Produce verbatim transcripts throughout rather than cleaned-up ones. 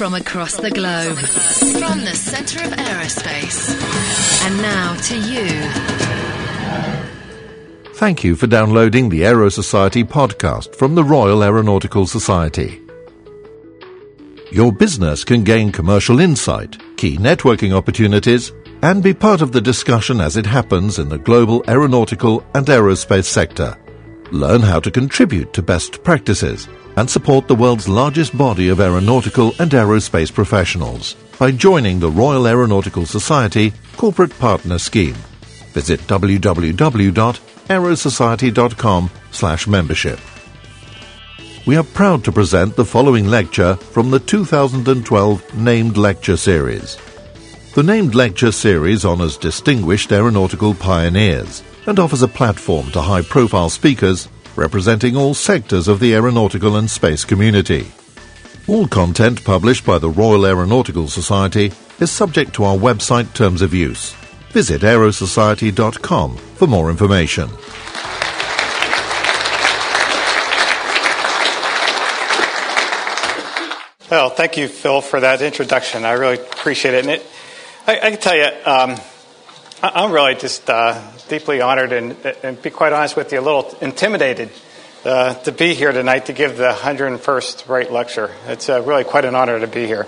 from across the globe, from the centre of aerospace. And now to you. Thank you for downloading the Aero Society podcast from the Royal Aeronautical Society. Your business can gain commercial insight, key networking opportunities, and be part of the discussion as it happens in the global aeronautical and aerospace sector. Learn how to contribute to best practices and support the world's largest body of aeronautical and aerospace professionals by joining the Royal Aeronautical Society Corporate Partner Scheme. Visit w w w dot aerosociety dot com slash membership. We are proud to present the following lecture from the two thousand twelve Named Lecture Series. The Named Lecture Series honours distinguished aeronautical pioneers and offers a platform to high-profile speakers representing all sectors of the aeronautical and space community. All content published by the Royal Aeronautical Society is subject to our website terms of use. Visit aerosociety dot com for more information. Well, thank you, Phil, for that introduction. I really appreciate it. And it I, I can tell you, um, I, I'm really just uh, deeply honored and, and be quite honest with you, a little intimidated uh, to be here tonight to give the one hundred first Wright lecture. It's uh, really quite an honor to be here.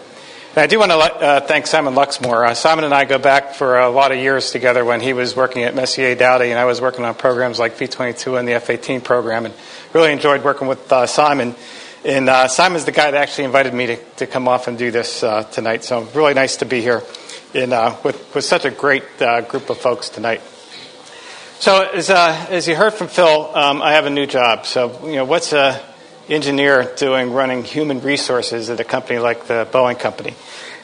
And I do want to uh, thank Simon Luxmore. Uh, Simon and I go back for a lot of years together when he was working at Messier-Dowty and I was working on programs like V twenty-two and the F eighteen program, and really enjoyed working with uh, Simon. And uh, Simon's the guy that actually invited me to, to come off and do this uh, tonight, so really nice to be here. In, uh, with, with such a great uh, group of folks tonight. So as uh, as you heard from Phil, um, I have a new job. So you know, what's an engineer doing running human resources at a company like the Boeing company?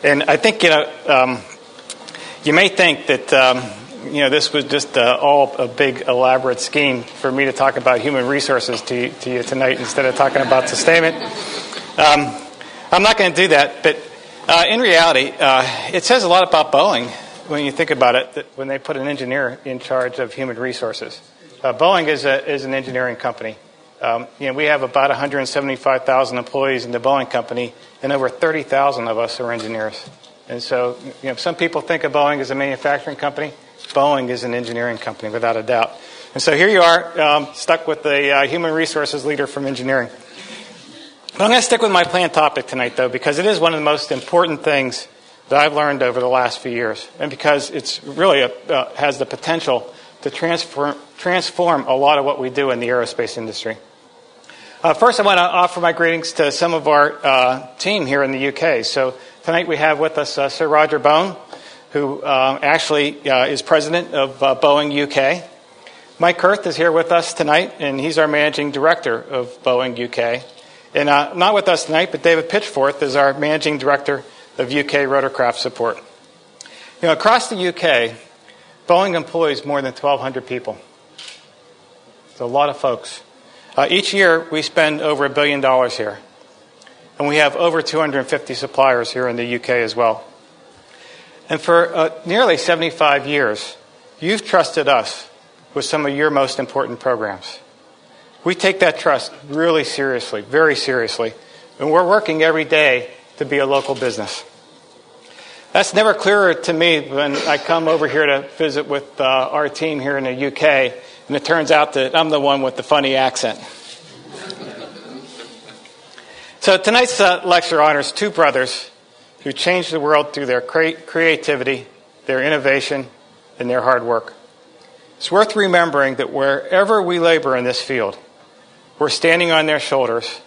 And I think you know um, you may think that um, you know this was just uh, all a big elaborate scheme for me to talk about human resources to to you tonight instead of talking about sustainment. Um, I'm not going to do that, but. Uh, in reality, uh, it says a lot about Boeing when you think about it, that when they put an engineer in charge of human resources. Uh, Boeing is a, is an engineering company. Um, you know, we have about one hundred seventy-five thousand employees in the Boeing company, and over thirty thousand of us are engineers. And so, you know, some people think of Boeing as a manufacturing company. Boeing is an engineering company, without a doubt. And so here you are, um, stuck with the uh, human resources leader from engineering. But I'm going to stick with my planned topic tonight, though, because it is one of the most important things that I've learned over the last few years, and because it's really a, uh, has the potential to transform, transform a lot of what we do in the aerospace industry. Uh, first, I want to offer my greetings to some of our uh, team here in the U K. So tonight we have with us uh, Sir Roger Bone, who uh, actually uh, is president of uh, Boeing U K. Mike Kurth is here with us tonight, and he's our managing director of Boeing U K. And uh, not with us tonight, but David Pitchforth is our Managing Director of U K Rotorcraft Support. You know, across the U K, Boeing employs more than twelve hundred people. It's a lot of folks. Uh, each year, we spend over a billion dollars here. And we have over two hundred fifty suppliers here in the U K as well. And for uh, nearly seventy-five years, you've trusted us with some of your most important programs. We take that trust really seriously, very seriously, and we're working every day to be a local business. That's never clearer to me when I come over here to visit with uh, our team here in the U K, and it turns out that I'm the one with the funny accent. So tonight's uh, lecture honors two brothers who changed the world through their cre- creativity, their innovation, and their hard work. It's worth remembering that wherever we labor in this field, we're standing on their shoulders,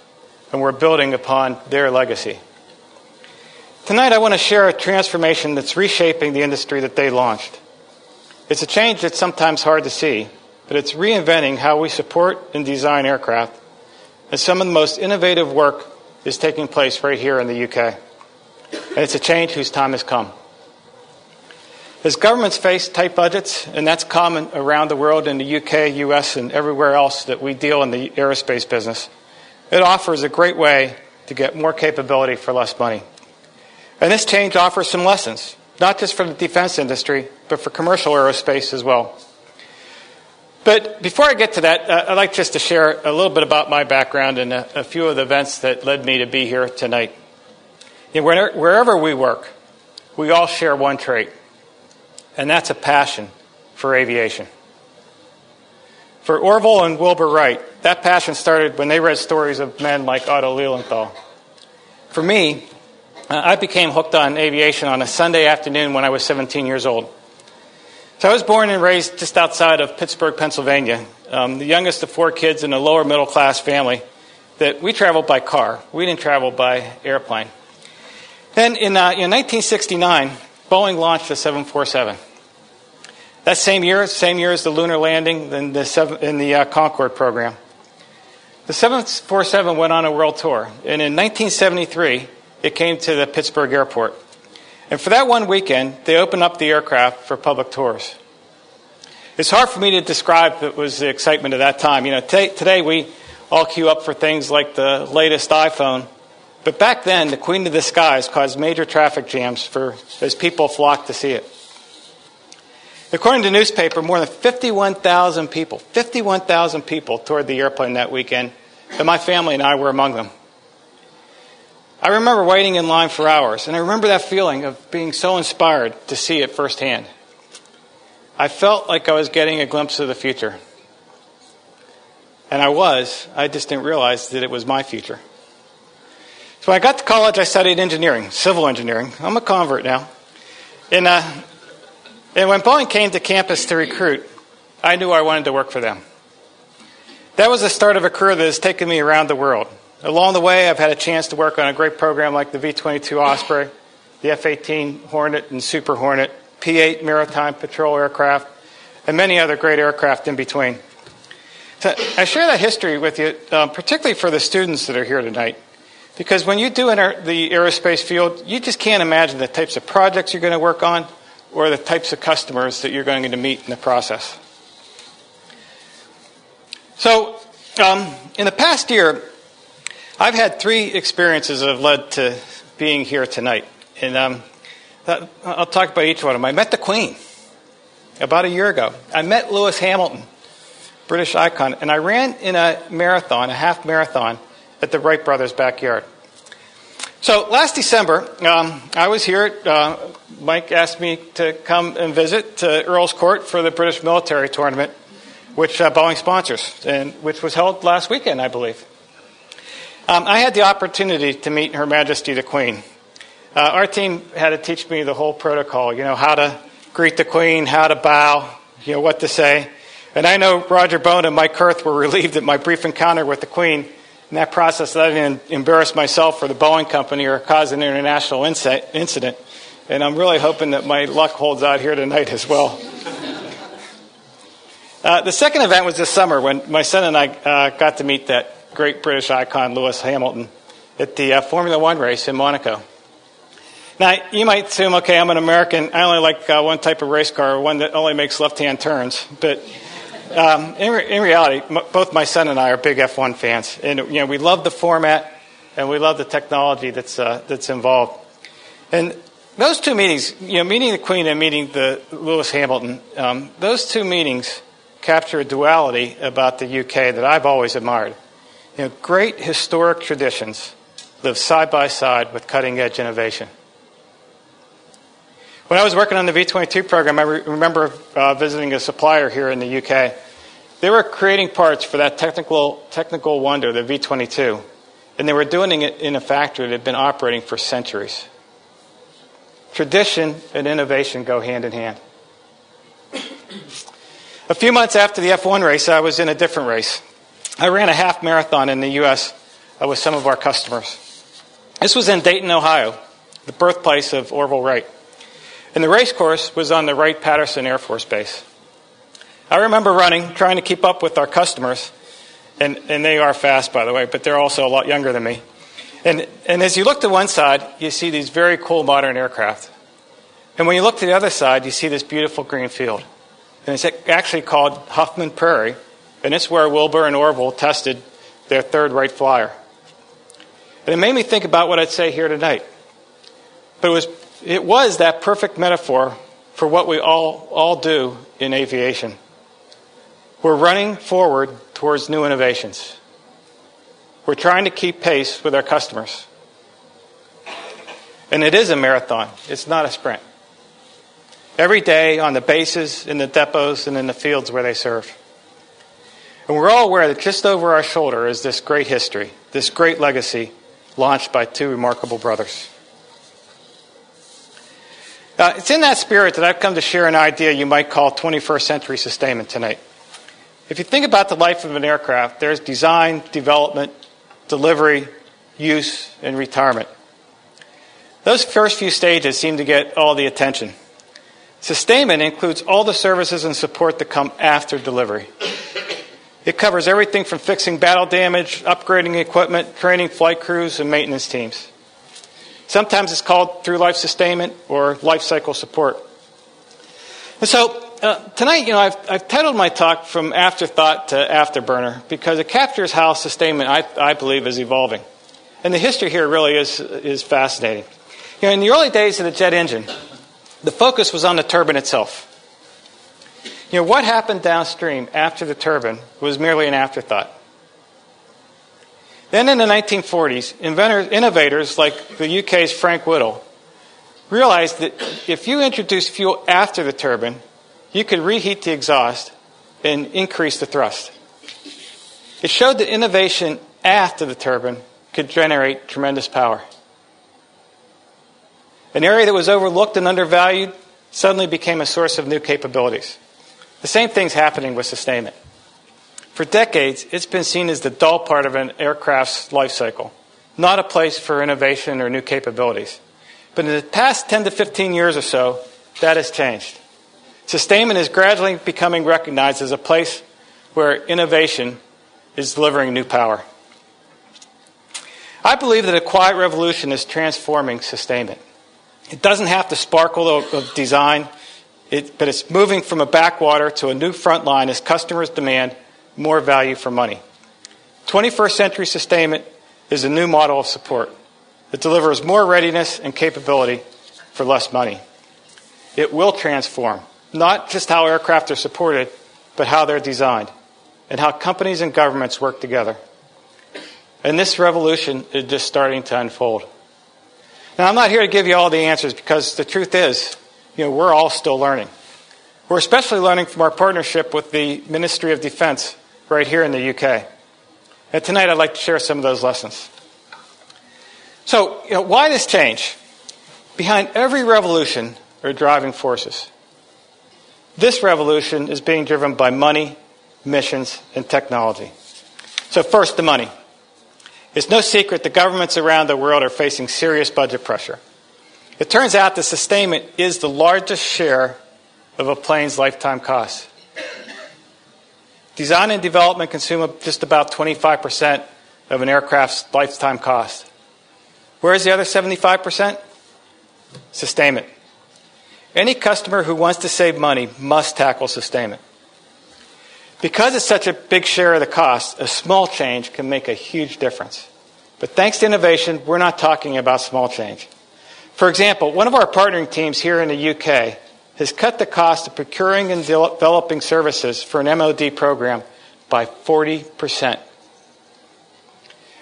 and we're building upon their legacy. Tonight, I want to share a transformation that's reshaping the industry that they launched. It's a change that's sometimes hard to see, but it's reinventing how we support and design aircraft, and some of the most innovative work is taking place right here in the U K. And it's a change whose time has come. As governments face tight budgets, and that's common around the world in the U K, U S, and everywhere else that we deal in the aerospace business, it offers a great way to get more capability for less money. And this change offers some lessons, not just for the defense industry, but for commercial aerospace as well. But before I get to that, I'd like just to share a little bit about my background and a few of the events that led me to be here tonight. You know, wherever we work, we all share one trait, and that's a passion for aviation. For Orville and Wilbur Wright, that passion started when they read stories of men like Otto Lilienthal. For me, I became hooked on aviation on a Sunday afternoon when I was seventeen years old. So I was born and raised just outside of Pittsburgh, Pennsylvania, um, the youngest of four kids in a lower middle class family that we traveled by car. We didn't travel by airplane. Then in, uh, in nineteen sixty-nine, Boeing launched the seven forty-seven. That same year, same year as the lunar landing in the, seven, in the uh, Concorde program. The seven forty-seven went on a world tour, and in nineteen seventy-three, it came to the Pittsburgh airport. And for that one weekend, they opened up the aircraft for public tours. It's hard for me to describe what was the excitement of that time. You know, t- today we all queue up for things like the latest iPhone, but back then, the Queen of the Skies caused major traffic jams for as people flocked to see it. According to the newspaper, more than fifty-one thousand people, fifty-one thousand people toured the airplane that weekend, and my family and I were among them. I remember waiting in line for hours, and I remember that feeling of being so inspired to see it firsthand. I felt like I was getting a glimpse of the future. And I was, I just didn't realize that it was my future. So when I got to college, I studied engineering, civil engineering. I'm a convert now. And, uh, and when Boeing came to campus to recruit, I knew I wanted to work for them. That was the start of a career that has taken me around the world. Along the way, I've had a chance to work on a great program like the V twenty-two Osprey, the F eighteen Hornet and Super Hornet, P eight Maritime Patrol Aircraft, and many other great aircraft in between. So I share that history with you, uh, particularly for the students that are here tonight. Because when you do enter the aerospace field, you just can't imagine the types of projects you're going to work on or the types of customers that you're going to meet in the process. So um, in the past year, I've had three experiences that have led to being here tonight. And um, I'll talk about each one of them. I met the Queen about a year ago. I met Lewis Hamilton, British icon, and I ran in a marathon, a half marathon, at the Wright brothers' backyard. So last December, um, I was here. Uh, Mike asked me to come and visit to Earl's Court for the British military tournament, which uh, Boeing sponsors, and which was held last weekend, I believe. Um, I had the opportunity to meet Her Majesty the Queen. Uh, our team had to teach me the whole protocol, you know, how to greet the Queen, how to bow, you know, what to say. And I know Roger Bone and Mike Kurth were relieved at my brief encounter with the Queen. In that process, I didn't embarrass myself or the Boeing company or cause an international incident. And I'm really hoping that my luck holds out here tonight as well. uh, the second event was this summer when my son and I uh, got to meet that great British icon, Lewis Hamilton, at the uh, Formula One race in Monaco. Now, you might assume, okay, I'm an American. I only like uh, one type of race car, one that only makes left-hand turns. But... Um, in, re- in reality, m- both my son and I are big F one fans, and you know we love the format and we love the technology that's uh, that's involved. And those two meetings, you know, meeting the Queen and meeting the Lewis Hamilton, um, those two meetings capture a duality about the U K that I've always admired. You know, great historic traditions live side by side with cutting edge innovation. When I was working on the V twenty-two program, I re- remember uh, visiting a supplier here in the U K. They were creating parts for that technical technical wonder, the V twenty-two, and they were doing it in a factory that had been operating for centuries. Tradition and innovation go hand in hand. A few months after the F one race, I was in a different race. I ran a half marathon in the U S with some of our customers. This was in Dayton, Ohio, the birthplace of Orville Wright. And the race course was on the Wright-Patterson Air Force Base. I remember running, trying to keep up with our customers, and, and they are fast, by the way, but they're also a lot younger than me. And, and as you look to one side, you see these very cool modern aircraft. And when you look to the other side, you see this beautiful green field. And it's actually called Huffman Prairie, and it's where Wilbur and Orville tested their third Wright Flyer. And it made me think about what I'd say here tonight. But it was... It was that perfect metaphor for what we all, all do in aviation. We're running forward towards new innovations. We're trying to keep pace with our customers. And it is a marathon. It's not a sprint. Every day on the bases, in the depots, and in the fields where they serve. And we're all aware that just over our shoulder is this great history, this great legacy launched by two remarkable brothers. Uh, it's in that spirit that I've come to share an idea you might call twenty-first century sustainment tonight. If you think about the life of an aircraft, there's design, development, delivery, use, and retirement. Those first few stages seem to get all the attention. Sustainment includes all the services and support that come after delivery. It covers everything from fixing battle damage, upgrading equipment, training flight crews, and maintenance teams. Sometimes it's called through life sustainment or life cycle support. And so uh, tonight, you know, I've, I've titled my talk From Afterthought to Afterburner because it captures how sustainment, I, I believe, is evolving. And the history here really is, is fascinating. You know, in the early days of the jet engine, the focus was on the turbine itself. You know, what happened downstream after the turbine was merely an afterthought. Then in the nineteen forties, inventors, innovators like the U K's Frank Whittle realized that if you introduced fuel after the turbine, you could reheat the exhaust and increase the thrust. It showed that innovation after the turbine could generate tremendous power. An area that was overlooked and undervalued suddenly became a source of new capabilities. The same thing's happening with sustainment. For decades, it's been seen as the dull part of an aircraft's life cycle, not a place for innovation or new capabilities. But in the past ten to fifteen years or so, that has changed. Sustainment is gradually becoming recognized as a place where innovation is delivering new power. I believe that a quiet revolution is transforming sustainment. It doesn't have the sparkle of design, It, but it's moving from a backwater to a new front line as customers demand more value for money. twenty-first century sustainment is a new model of support. It delivers more readiness and capability for less money. It will transform not just how aircraft are supported, but how they're designed and how companies and governments work together. And this revolution is just starting to unfold. Now, I'm not here to give you all the answers because the truth is, you know, we're all still learning. We're especially learning from our partnership with the Ministry of Defense right here in the U K. And tonight I'd like to share some of those lessons. So, you know, why this change? Behind every revolution are driving forces. This revolution is being driven by money, missions, and technology. So first, the money. It's no secret that governments around the world are facing serious budget pressure. It turns out that sustainment is the largest share of a plane's lifetime cost. Design and development consume just about twenty-five percent of an aircraft's lifetime cost. Where is the other seventy-five percent? Sustainment. Any customer who wants to save money must tackle sustainment. Because it's such a big share of the cost, a small change can make a huge difference. But thanks to innovation, we're not talking about small change. For example, one of our partnering teams here in the U K has cut the cost of procuring and developing services for an M O D program by forty percent.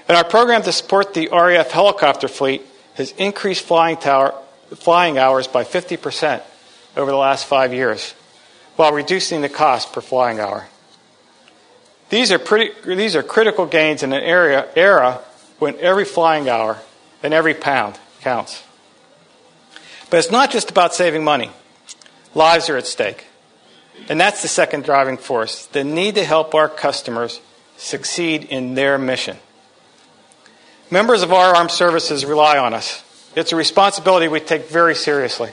And our program to support the R A F helicopter fleet has increased flying, tower, flying hours by fifty percent over the last five years, while reducing the cost per flying hour. These are, pretty, these are critical gains in an area, era when every flying hour and every pound counts. But it's not just about saving money. Lives are at stake. And that's the second driving force, the need to help our customers succeed in their mission. Members of our armed services rely on us. It's a responsibility we take very seriously.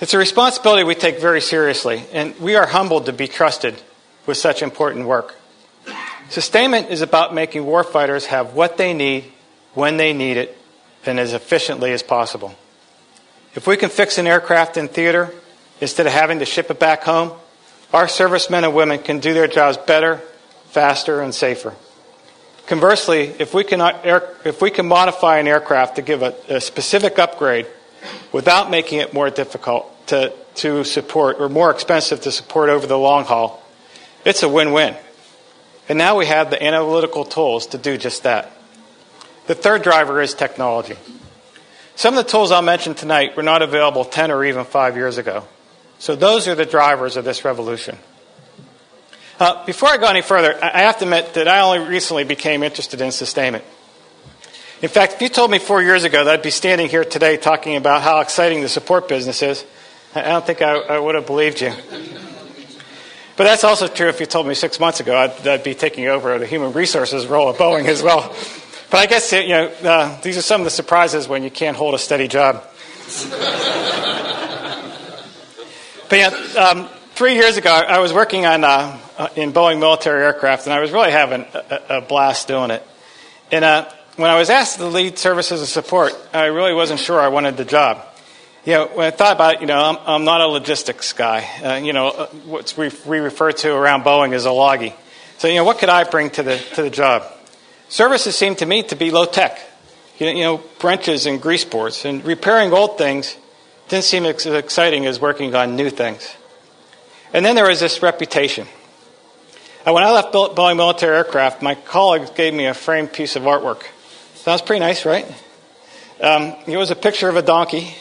It's a responsibility we take very seriously, and we are humbled to be trusted with such important work. Sustainment is about making warfighters have what they need, when they need it, and as efficiently as possible. If we can fix an aircraft in theater, instead of having to ship it back home, our servicemen and women can do their jobs better, faster, and safer. Conversely, if we can, if we can modify an aircraft to give a, a specific upgrade without making it more difficult to, to support or more expensive to support over the long haul, it's a win-win. And now we have the analytical tools to do just that. The third driver is technology. Some of the tools I'll mention tonight were not available ten or even five years ago. So those are the drivers of this revolution. Uh, before I go any further, I have to admit that I only recently became interested in sustainment. In fact, if you told me four years ago that I'd be standing here today talking about how exciting the support business is, I don't think I, I would have believed you. But that's also true if you told me six months ago I'd, I'd be taking over the human resources role at Boeing as well. But I guess, you know, uh, these are some of the surprises when you can't hold a steady job. But yeah, um, three years ago, I was working on uh, in Boeing military aircraft, and I was really having a, a blast doing it. And uh, when I was asked to lead services and support, I really wasn't sure I wanted the job. You know, when I thought about it, you know, I'm, I'm not a logistics guy. Uh, you know, what we, we refer to around Boeing as a loggy. So, you know, what could I bring to the to the job? Services seemed to me to be low tech. You know, you know wrenches and grease boards, and repairing old things didn't seem as exciting as working on new things. And then there was this reputation. And when I left Boeing military aircraft, my colleagues gave me a framed piece of artwork. Sounds pretty nice, right? Um, it was a picture of a donkey.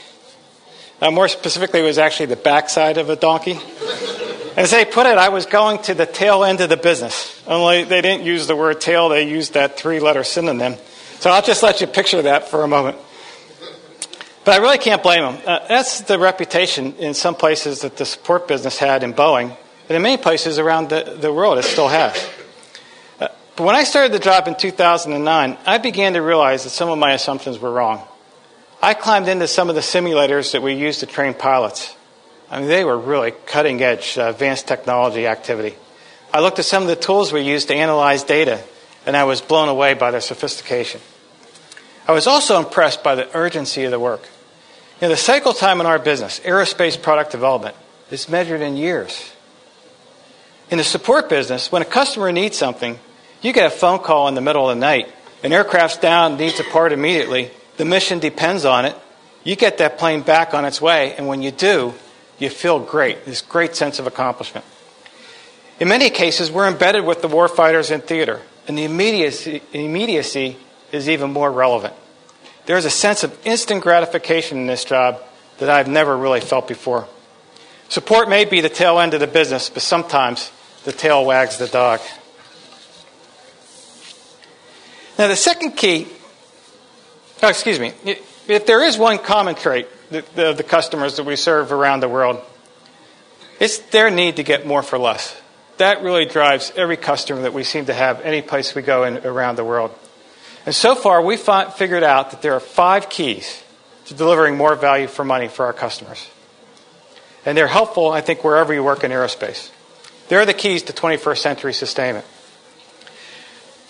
Uh, more specifically, it was actually the backside of a donkey. As they put it, I was going to the tail end of the business. Only they didn't use the word tail, they used that three-letter synonym. So I'll just let you picture that for a moment. But I really can't blame them. Uh, that's the reputation in some places that the support business had in Boeing, and in many places around the, the world it still has. Uh, but when I started the job in two thousand nine, I began to realize that some of my assumptions were wrong. I climbed into some of the simulators that we used to train pilots. I mean, they were really cutting-edge, uh, advanced technology activity. I looked at some of the tools we used to analyze data, and I was blown away by their sophistication. I was also impressed by the urgency of the work. You know, the cycle time in our business, aerospace product development, is measured in years. In the support business, when a customer needs something, you get a phone call in the middle of the night, an aircraft's down, needs a part immediately, the mission depends on it, you get that plane back on its way, and when you do, you feel great, this great sense of accomplishment. In many cases, we're embedded with the warfighters in theater, and the immediacy, immediacy is even more relevant. There's a sense of instant gratification in this job that I've never really felt before. Support may be the tail end of the business, but sometimes the tail wags the dog. Now, the second key, oh, excuse me, if there is one common trait of the, the customers that we serve around the world, it's their need to get more for less. That really drives every customer that we seem to have any place we go in around the world. And so far, we've figured out that there are five keys to delivering more value for money for our customers. And they're helpful, I think, wherever you work in aerospace. They're the keys to twenty-first century sustainment.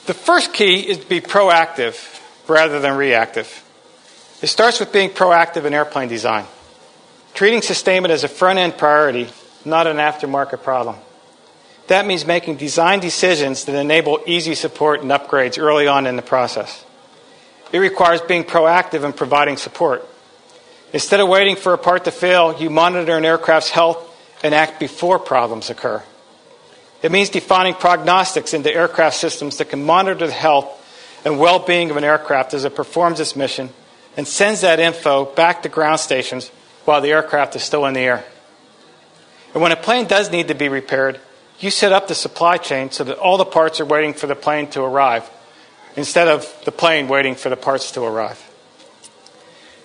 The first key is to be proactive rather than reactive. It starts with being proactive in airplane design, treating sustainment as a front-end priority, not an aftermarket problem. That means making design decisions that enable easy support and upgrades early on in the process. It requires being proactive in providing support. Instead of waiting for a part to fail, you monitor an aircraft's health and act before problems occur. It means defining prognostics into aircraft systems that can monitor the health and well-being of an aircraft as it performs its mission and sends that info back to ground stations while the aircraft is still in the air. And when a plane does need to be repaired, you set up the supply chain so that all the parts are waiting for the plane to arrive instead of the plane waiting for the parts to arrive.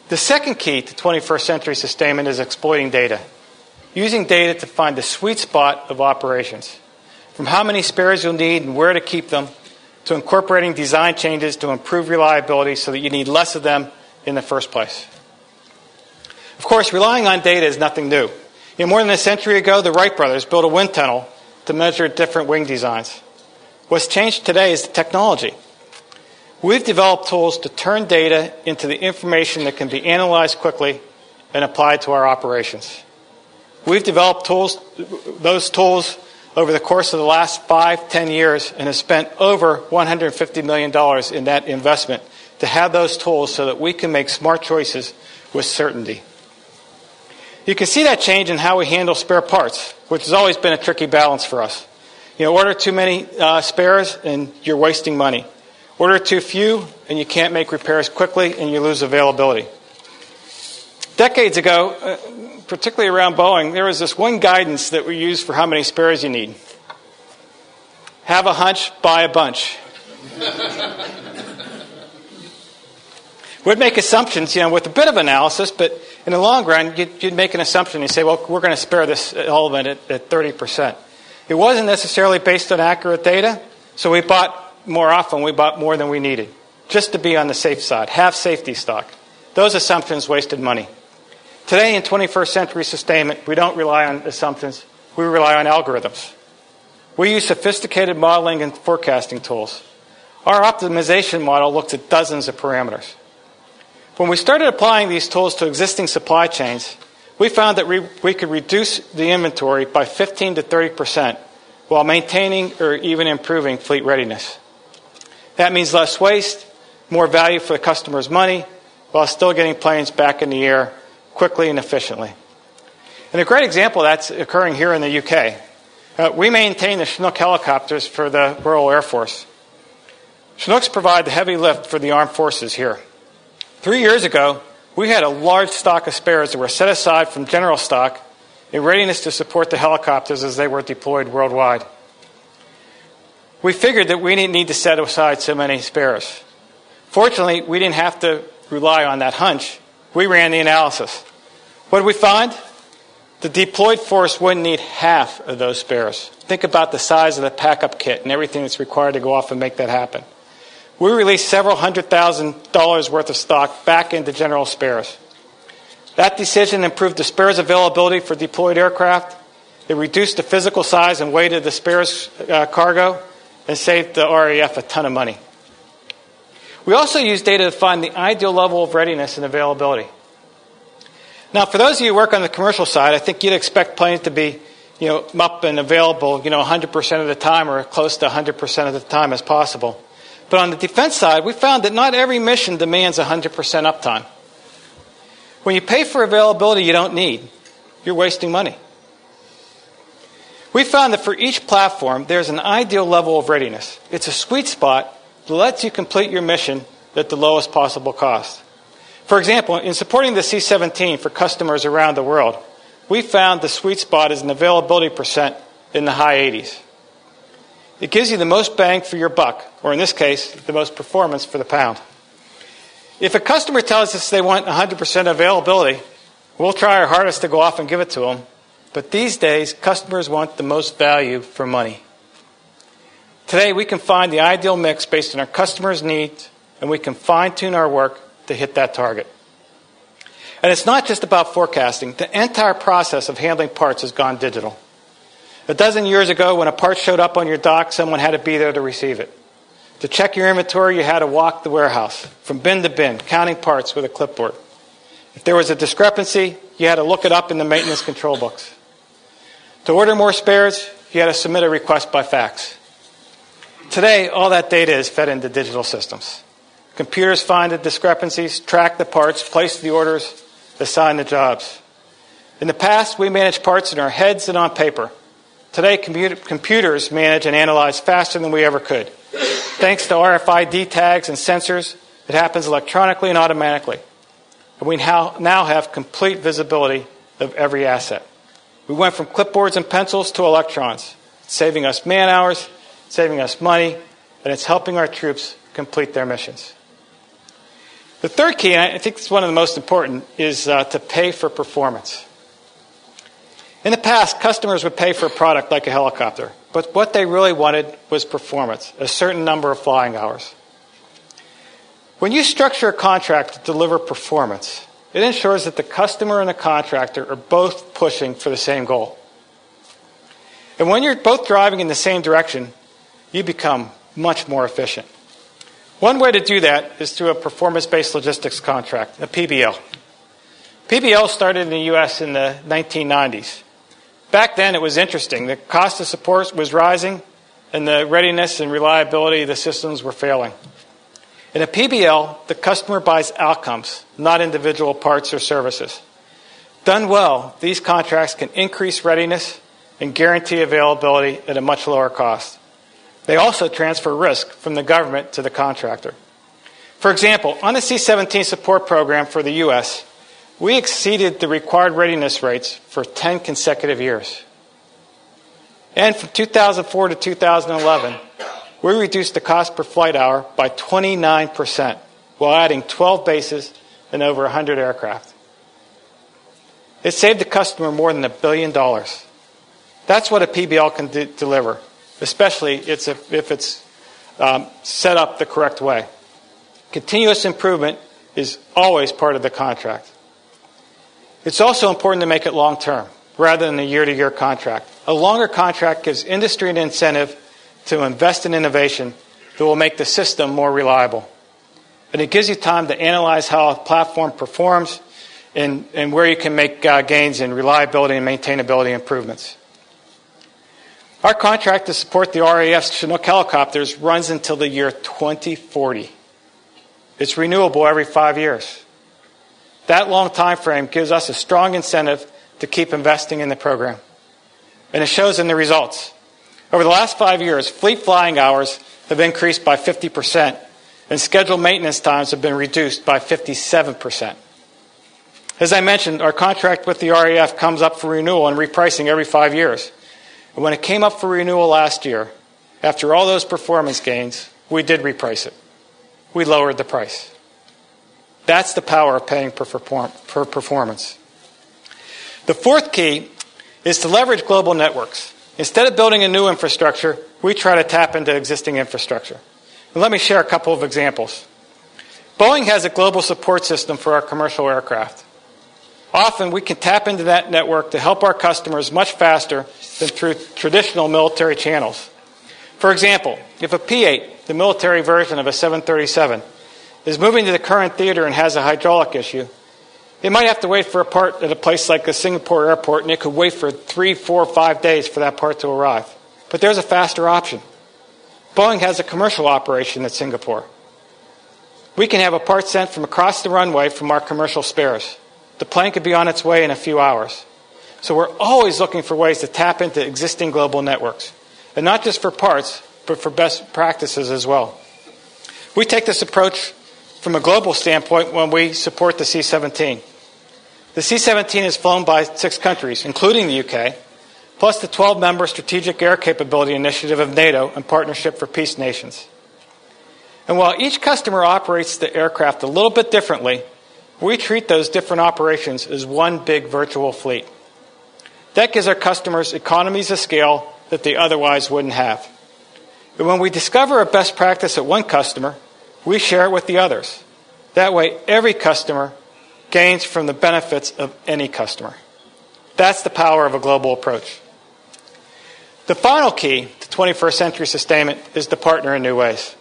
The second key to twenty-first century sustainment is exploiting data, using data to find the sweet spot of operations, from how many spares you'll need and where to keep them, to incorporating design changes to improve reliability so that you need less of them in the first place. Of course, relying on data is nothing new. You know, more than a century ago, the Wright brothers built a wind tunnel to measure different wing designs. What's changed today is the technology. We've developed tools to turn data into the information that can be analyzed quickly and applied to our operations. We've developed tools, those tools over the course of the last five, ten years and have spent over one hundred fifty million dollars in that investment to have those tools so that we can make smart choices with certainty. You can see that change in how we handle spare parts, which has always been a tricky balance for us. You know, order too many uh, spares and you're wasting money. Order too few and you can't make repairs quickly and you lose availability. Decades ago, uh, particularly around Boeing, there was this one guidance that we used for how many spares you need. Have a hunch, buy a bunch. We'd make assumptions, you know, with a bit of analysis, but in the long run, you'd, you'd make an assumption. You'd say, well, we're going to spare this element at, at thirty percent. It wasn't necessarily based on accurate data, so we bought more often. We bought more than we needed, just to be on the safe side, have safety stock. Those assumptions wasted money. Today, in twenty-first century sustainment, we don't rely on assumptions. We rely on algorithms. We use sophisticated modeling and forecasting tools. Our optimization model looks at dozens of parameters. When we started applying these tools to existing supply chains, we found that we, we could reduce the inventory by fifteen to thirty percent while maintaining or even improving fleet readiness. That means less waste, more value for the customer's money, while still getting planes back in the air quickly and efficiently. And a great example of that's occurring here in the U K. Uh, we maintain the Chinook helicopters for the Royal Air Force. Chinooks provide the heavy lift for the armed forces here. Three years ago, we had a large stock of spares that were set aside from general stock in readiness to support the helicopters as they were deployed worldwide. We figured that we didn't need to set aside so many spares. Fortunately, we didn't have to rely on that hunch. We ran the analysis. What did we find? The deployed force wouldn't need half of those spares. Think about the size of the pack-up kit and everything that's required to go off and make that happen. We released several hundred thousand dollars worth of stock back into general spares. That decision improved the spares availability for deployed aircraft. It reduced the physical size and weight of the spares uh, cargo and saved the R A F a ton of money. We also use data to find the ideal level of readiness and availability. Now, for those of you who work on the commercial side, I think you'd expect planes to be, you know, up and available, you know, one hundred percent of the time or close to one hundred percent of the time as possible. But on the defense side, we found that not every mission demands one hundred percent uptime. When you pay for availability you don't need, you're wasting money. We found that for each platform, there's an ideal level of readiness. It's a sweet spot that lets you complete your mission at the lowest possible cost. For example, in supporting the C seventeen for customers around the world, we found the sweet spot is an availability percent in the high eighties. It gives you the most bang for your buck, or in this case, the most performance for the pound. If a customer tells us they want one hundred percent availability, we'll try our hardest to go off and give it to them. But these days, customers want the most value for money. Today, we can find the ideal mix based on our customers' needs, and we can fine-tune our work to hit that target. And it's not just about forecasting. The entire process of handling parts has gone digital. A dozen years ago, when a part showed up on your dock, someone had to be there to receive it. To check your inventory, you had to walk the warehouse from bin to bin, counting parts with a clipboard. If there was a discrepancy, you had to look it up in the maintenance control books. To order more spares, you had to submit a request by fax. Today, all that data is fed into digital systems. Computers find the discrepancies, track the parts, place the orders, assign the jobs. In the past, we managed parts in our heads and on paper. Today, computers manage and analyze faster than we ever could. Thanks to R F I D tags and sensors, it happens electronically and automatically. And we now have complete visibility of every asset. We went from clipboards and pencils to electrons, saving us man hours, saving us money, and it's helping our troops complete their missions. The third key, and I think it's one of the most important, is uh, to pay for performance. In the past, customers would pay for a product like a helicopter, but what they really wanted was performance, a certain number of flying hours. When you structure a contract to deliver performance, it ensures that the customer and the contractor are both pushing for the same goal. And when you're both driving in the same direction, you become much more efficient. One way to do that is through a performance-based logistics contract, a P B L. P B L started in the U S in the nineteen nineties. Back then, it was interesting. The cost of support was rising, and the readiness and reliability of the systems were failing. In a P B L, the customer buys outcomes, not individual parts or services. Done well, these contracts can increase readiness and guarantee availability at a much lower cost. They also transfer risk from the government to the contractor. For example, on the C seventeen support program for the U S, we exceeded the required readiness rates for ten consecutive years. And from two thousand four to two thousand eleven, we reduced the cost per flight hour by twenty-nine percent while adding twelve bases and over one hundred aircraft. It saved the customer more than a billion dollars. That's what a P B L can de- deliver, especially it's if, if it's um, set up the correct way. Continuous improvement is always part of the contract. It's also important to make it long-term rather than a year-to-year contract. A longer contract gives industry an incentive to invest in innovation that will make the system more reliable. And it gives you time to analyze how a platform performs and, and where you can make uh, gains in reliability and maintainability improvements. Our contract to support the R A F's Chinook helicopters runs until the year twenty forty. It's renewable every five years. That long time frame gives us a strong incentive to keep investing in the program. And it shows in the results. Over the last five years, fleet flying hours have increased by fifty percent, and scheduled maintenance times have been reduced by fifty-seven percent. As I mentioned, our contract with the R A F comes up for renewal and repricing every five years. And when it came up for renewal last year, after all those performance gains, we did reprice it. We lowered the price. That's the power of paying per performance. The fourth key is to leverage global networks. Instead of building a new infrastructure, we try to tap into existing infrastructure. And let me share a couple of examples. Boeing has a global support system for our commercial aircraft. Often we can tap into that network to help our customers much faster than through traditional military channels. For example, if a P eight, the military version of a seven thirty-seven, is moving to the current theater and has a hydraulic issue, it might have to wait for a part at a place like a Singapore airport, and it could wait for three, four, five days for that part to arrive. But there's a faster option. Boeing has a commercial operation at Singapore. We can have a part sent from across the runway from our commercial spares. The plane could be on its way in a few hours. So we're always looking for ways to tap into existing global networks, and not just for parts, but for best practices as well. We take this approach from a global standpoint when we support the C seventeen. The C seventeen is flown by six countries, including the U K, plus the twelve-member Strategic Air Capability Initiative of NATO and Partnership for Peace Nations. And while each customer operates the aircraft a little bit differently, we treat those different operations as one big virtual fleet. That gives our customers economies of scale that they otherwise wouldn't have. And when we discover a best practice at one customer, we share it with the others. That way, every customer gains from the benefits of any customer. That's the power of a global approach. The final key to twenty-first century sustainment is to partner in new ways.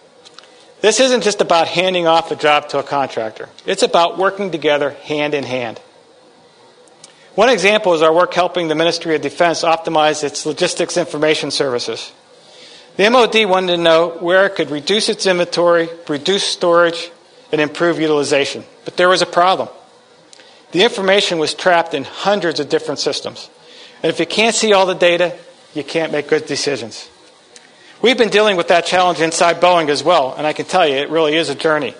This isn't just about handing off a job to a contractor. It's about working together hand in hand. One example is our work helping the Ministry of Defense optimize its logistics information services. The M O D wanted to know where it could reduce its inventory, reduce storage, and improve utilization. But there was a problem. The information was trapped in hundreds of different systems. And if you can't see all the data, you can't make good decisions. We've been dealing with that challenge inside Boeing as well, and I can tell you it really is a journey.